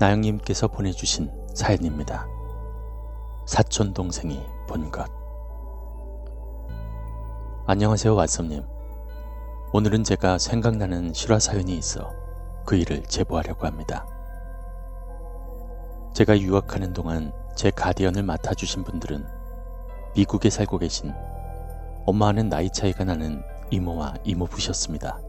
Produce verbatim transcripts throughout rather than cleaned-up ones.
나영님께서 보내주신 사연입니다. 사촌동생이 본 것. 안녕하세요, 왓썸님. 오늘은 제가 생각나는 실화 사연이 있어 그 일을 제보하려고 합니다. 제가 유학하는 동안 제 가디언을 맡아주신 분들은 미국에 살고 계신 엄마와는 나이 차이가 나는 이모와 이모부셨습니다.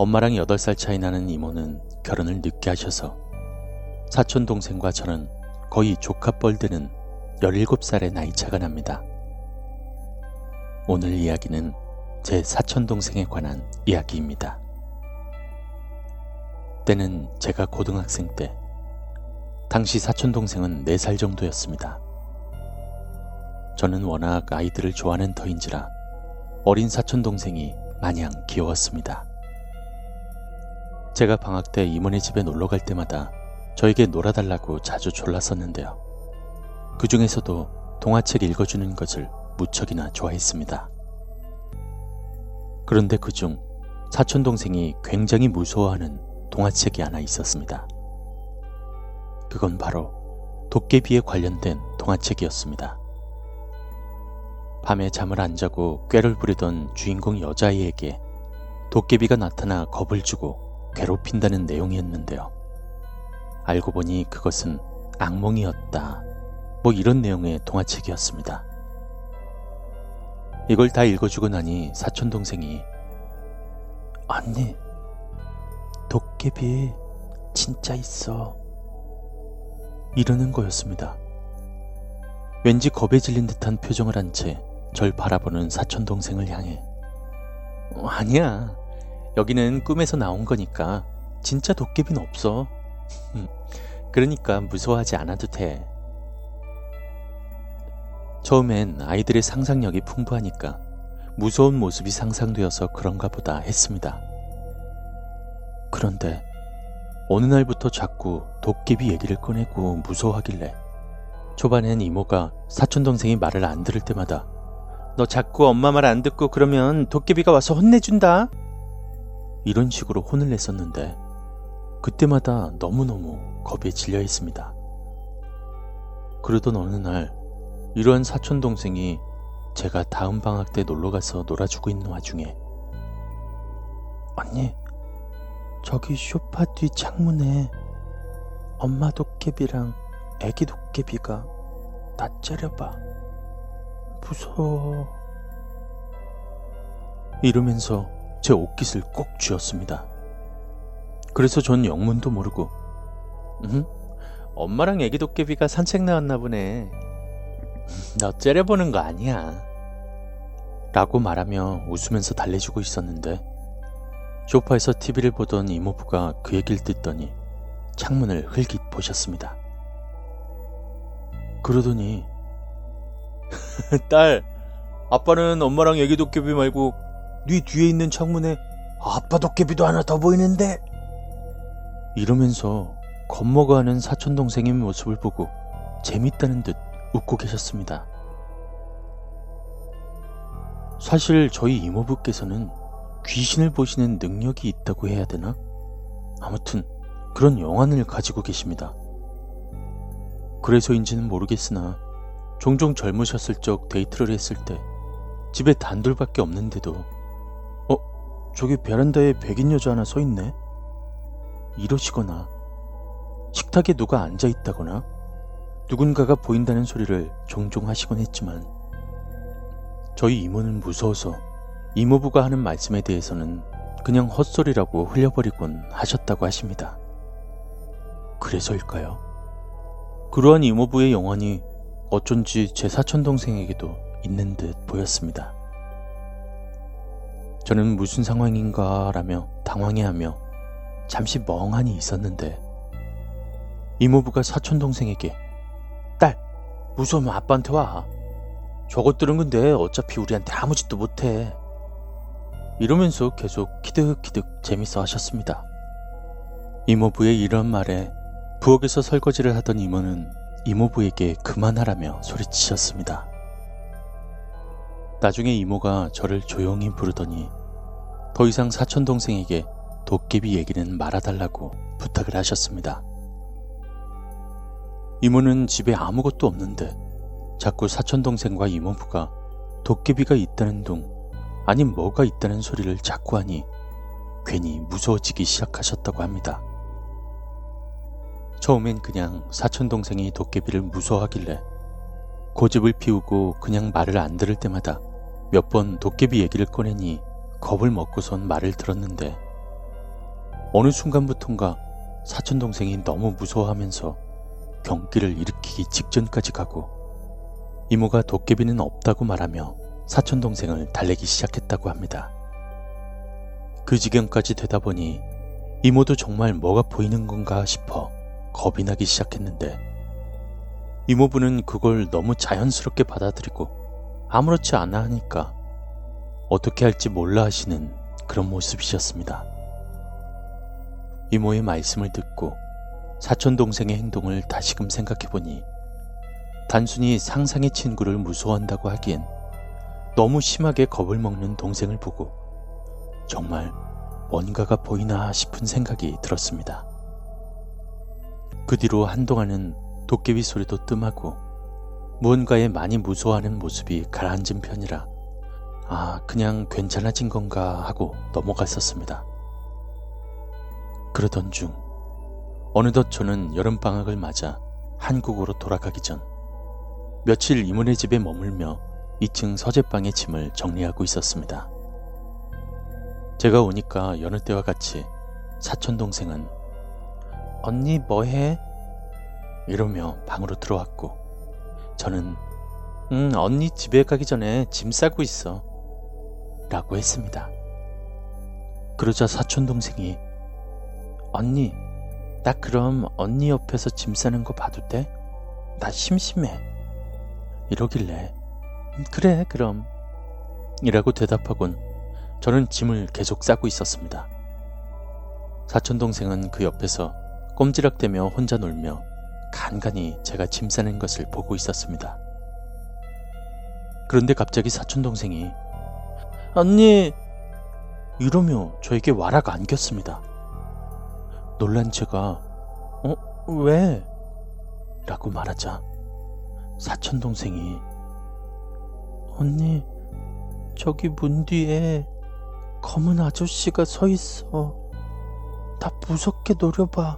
엄마랑 여덟 살 차이 나는 이모는 결혼을 늦게 하셔서 사촌동생과 저는 거의 조카뻘 되는 열일곱 살의 나이 차가 납니다. 오늘 이야기는 제 사촌동생에 관한 이야기입니다. 때는 제가 고등학생 때, 당시 사촌동생은 네 살 정도였습니다. 저는 워낙 아이들을 좋아하는 터인지라 어린 사촌동생이 마냥 귀여웠습니다. 제가 방학 때 이모네 집에 놀러갈 때마다 저에게 놀아달라고 자주 졸랐었는데요. 그 중에서도 동화책 읽어주는 것을 무척이나 좋아했습니다. 그런데 그중 사촌동생이 굉장히 무서워하는 동화책이 하나 있었습니다. 그건 바로 도깨비에 관련된 동화책이었습니다. 밤에 잠을 안 자고 꾀를 부리던 주인공 여자아이에게 도깨비가 나타나 겁을 주고 괴롭힌다는 내용이었는데요. 알고 보니 그것은 악몽이었다, 뭐 이런 내용의 동화책이었습니다. 이걸 다 읽어주고 나니 사촌동생이 "언니, 도깨비 진짜 있어" 이러는 거였습니다. 왠지 겁에 질린 듯한 표정을 한 채 절 바라보는 사촌동생을 향해 "아니야, 여기는 꿈에서 나온 거니까 진짜 도깨비는 없어. 그러니까 무서워하지 않아도 돼." 처음엔 아이들의 상상력이 풍부하니까 무서운 모습이 상상되어서 그런가 보다 했습니다. 그런데 어느 날부터 자꾸 도깨비 얘기를 꺼내고 무서워하길래 초반엔 이모가 사촌동생이 말을 안 들을 때마다 "너 자꾸 엄마 말 안 듣고 그러면 도깨비가 와서 혼내준다" 이런 식으로 혼을 냈었는데 그때마다 너무너무 겁에 질려 있습니다. 그러던 어느 날 이러한 사촌동생이 제가 다음 방학 때 놀러가서 놀아주고 있는 와중에 "언니, 저기 쇼파 뒤 창문에 엄마 도깨비랑 애기 도깨비가 낯째려봐, 무서워" 이러면서 제 옷깃을 꼭 쥐었습니다. 그래서 전 영문도 모르고 "응? 엄마랑 애기 도깨비가 산책 나왔나 보네. 너 째려보는 거 아니야" 라고 말하며 웃으면서 달래주고 있었는데 소파에서 티비를 보던 이모부가 그 얘기를 듣더니 창문을 흘깃 보셨습니다. 그러더니 "딸, 아빠는 엄마랑 애기 도깨비 말고 네 뒤에 있는 창문에 아빠 도깨비도 하나 더 보이는데" 이러면서 겁먹어하는 사촌동생의 모습을 보고 재밌다는 듯 웃고 계셨습니다. 사실 저희 이모부께서는 귀신을 보시는 능력이 있다고 해야 되나? 아무튼 그런 영안을 가지고 계십니다. 그래서인지는 모르겠으나 종종 젊으셨을 적 데이트를 했을 때 집에 단둘밖에 없는데도 "어? 저기 베란다에 백인 여자 하나 서있네?" 이러시거나 식탁에 누가 앉아있다거나 누군가가 보인다는 소리를 종종 하시곤 했지만 저희 이모는 무서워서 이모부가 하는 말씀에 대해서는 그냥 헛소리라고 흘려버리곤 하셨다고 하십니다. 그래서일까요? 그러한 이모부의 영혼이 어쩐지 제 사촌동생에게도 있는 듯 보였습니다. 저는 "무슨 상황인가" 라며 당황해하며 잠시 멍하니 있었는데 이모부가 사촌동생에게 "딸, 무서우면 아빠한테 와. 저것들은 근데 어차피 우리한테 아무 짓도 못해" 이러면서 계속 키득키득 재밌어 하셨습니다. 이모부의 이런 말에 부엌에서 설거지를 하던 이모는 이모부에게 그만하라며 소리치셨습니다. 나중에 이모가 저를 조용히 부르더니 더 이상 사촌동생에게 도깨비 얘기는 말아달라고 부탁을 하셨습니다. 이모는 집에 아무것도 없는데 자꾸 사촌동생과 이모부가 도깨비가 있다는 둥 아니 뭐가 있다는 소리를 자꾸 하니 괜히 무서워지기 시작하셨다고 합니다. 처음엔 그냥 사촌동생이 도깨비를 무서워하길래 고집을 피우고 그냥 말을 안 들을 때마다 몇 번 도깨비 얘기를 꺼내니 겁을 먹고선 말을 들었는데 어느 순간부턴가 사촌동생이 너무 무서워하면서 경기를 일으키기 직전까지 가고 이모가 도깨비는 없다고 말하며 사촌동생을 달래기 시작했다고 합니다. 그 지경까지 되다 보니 이모도 정말 뭐가 보이는 건가 싶어 겁이 나기 시작했는데 이모부는 그걸 너무 자연스럽게 받아들이고 아무렇지 않아 하니까 어떻게 할지 몰라 하시는 그런 모습이셨습니다. 이모의 말씀을 듣고 사촌동생의 행동을 다시금 생각해보니 단순히 상상의 친구를 무서워한다고 하기엔 너무 심하게 겁을 먹는 동생을 보고 정말 뭔가가 보이나 싶은 생각이 들었습니다. 그 뒤로 한동안은 도깨비 소리도 뜸하고 무언가에 많이 무서워하는 모습이 가라앉은 편이라 아, 그냥 괜찮아진 건가 하고 넘어갔었습니다. 그러던 중 어느덧 저는 여름방학을 맞아 한국으로 돌아가기 전 며칠 이모네 집에 머물며 이 층 서재방의 짐을 정리하고 있었습니다. 제가 오니까 여느 때와 같이 사촌동생은 언니 뭐해? 이러며 방으로 들어왔고 저는 응 언니 집에 가기 전에 짐 싸고 있어 라고 했습니다. 그러자 사촌동생이 언니 나 그럼 언니 옆에서 짐 싸는 거 봐도 돼? 나 심심해 이러길래 그래 그럼 이라고 대답하곤 저는 짐을 계속 싸고 있었습니다. 사촌동생은 그 옆에서 꼼지락대며 혼자 놀며 간간히 제가 짐 싸는 것을 보고 있었습니다. 그런데 갑자기 사촌동생이 언니 이러며 저에게 와락 안겼습니다. 놀란 제가 어? 왜? 라고 말하자 사촌동생이 언니 저기 문 뒤에 검은 아저씨가 서 있어 나 무섭게 노려봐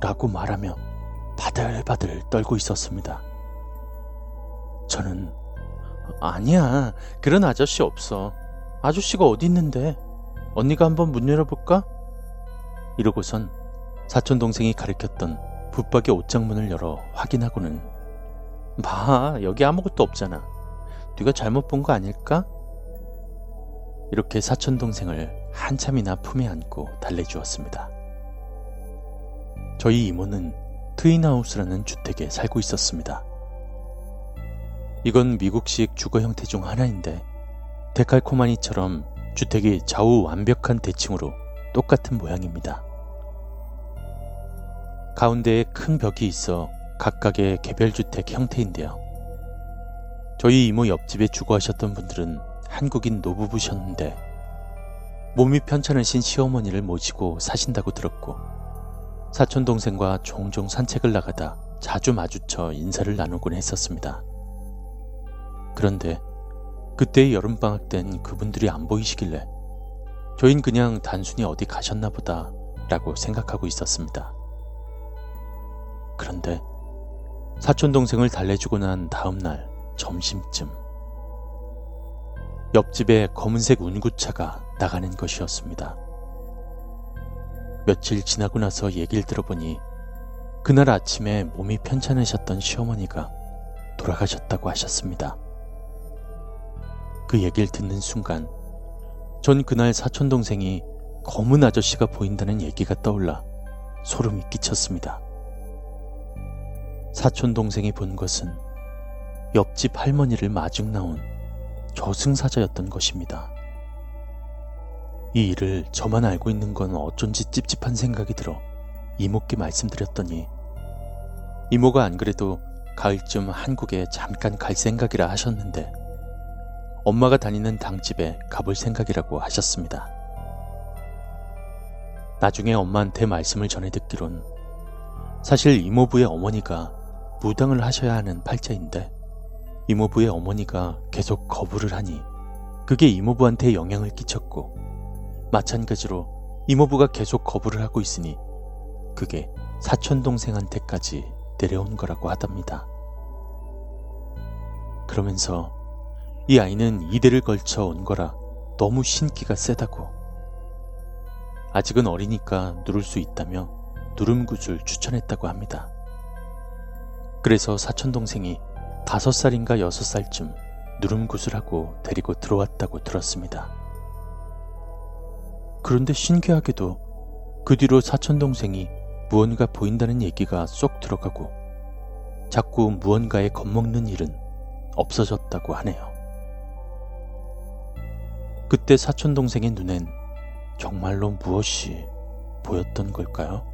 라고 말하며 바들바들 떨고 있었습니다. 저는 아니야 그런 아저씨 없어 아저씨가 어디 있는데 언니가 한번 문 열어볼까? 이러고선 사촌동생이 가리켰던 붙박이 옷장문을 열어 확인하고는 봐 여기 아무것도 없잖아 네가 잘못 본 거 아닐까? 이렇게 사촌동생을 한참이나 품에 안고 달래주었습니다. 저희 이모는 트윈하우스라는 주택에 살고 있었습니다. 이건 미국식 주거 형태 중 하나인데 데칼코마니처럼 주택이 좌우 완벽한 대칭으로 똑같은 모양입니다. 가운데에 큰 벽이 있어 각각의 개별주택 형태인데요. 저희 이모 옆집에 주거하셨던 분들은 한국인 노부부셨는데 몸이 편찮으신 시어머니를 모시고 사신다고 들었고 사촌동생과 종종 산책을 나가다 자주 마주쳐 인사를 나누곤 했었습니다. 그런데 그때 여름방학 땐 그분들이 안 보이시길래 저흰 그냥 단순히 어디 가셨나 보다 라고 생각하고 있었습니다. 그런데 사촌동생을 달래주고 난 다음날 점심쯤 옆집에 검은색 운구차가 나가는 것이었습니다. 며칠 지나고 나서 얘기를 들어보니 그날 아침에 몸이 편찮으셨던 시어머니가 돌아가셨다고 하셨습니다. 그 얘기를 듣는 순간 전 그날 사촌동생이 검은 아저씨가 보인다는 얘기가 떠올라 소름이 끼쳤습니다. 사촌동생이 본 것은 옆집 할머니를 마중 나온 저승사자였던 것입니다. 이 일을 저만 알고 있는 건 어쩐지 찝찝한 생각이 들어 이모께 말씀드렸더니 이모가 안 그래도 가을쯤 한국에 잠깐 갈 생각이라 하셨는데 엄마가 다니는 당집에 가볼 생각이라고 하셨습니다. 나중에 엄마한테 말씀을 전해 듣기론 사실 이모부의 어머니가 무당을 하셔야 하는 팔자인데 이모부의 어머니가 계속 거부를 하니 그게 이모부한테 영향을 끼쳤고 마찬가지로 이모부가 계속 거부를 하고 있으니 그게 사촌동생한테까지 내려온 거라고 하답니다. 그러면서 이 아이는 이대를 걸쳐 온 거라 너무 신기가 세다고 아직은 어리니까 누를 수 있다며 누름굿을 추천했다고 합니다. 그래서 사촌동생이 다섯 살인가 여섯 살쯤 누름굿을 하고 데리고 들어왔다고 들었습니다. 그런데 신기하게도 그 뒤로 사촌동생이 무언가 보인다는 얘기가 쏙 들어가고 자꾸 무언가에 겁먹는 일은 없어졌다고 하네요. 그때 사촌동생의 눈엔 정말로 무엇이 보였던 걸까요?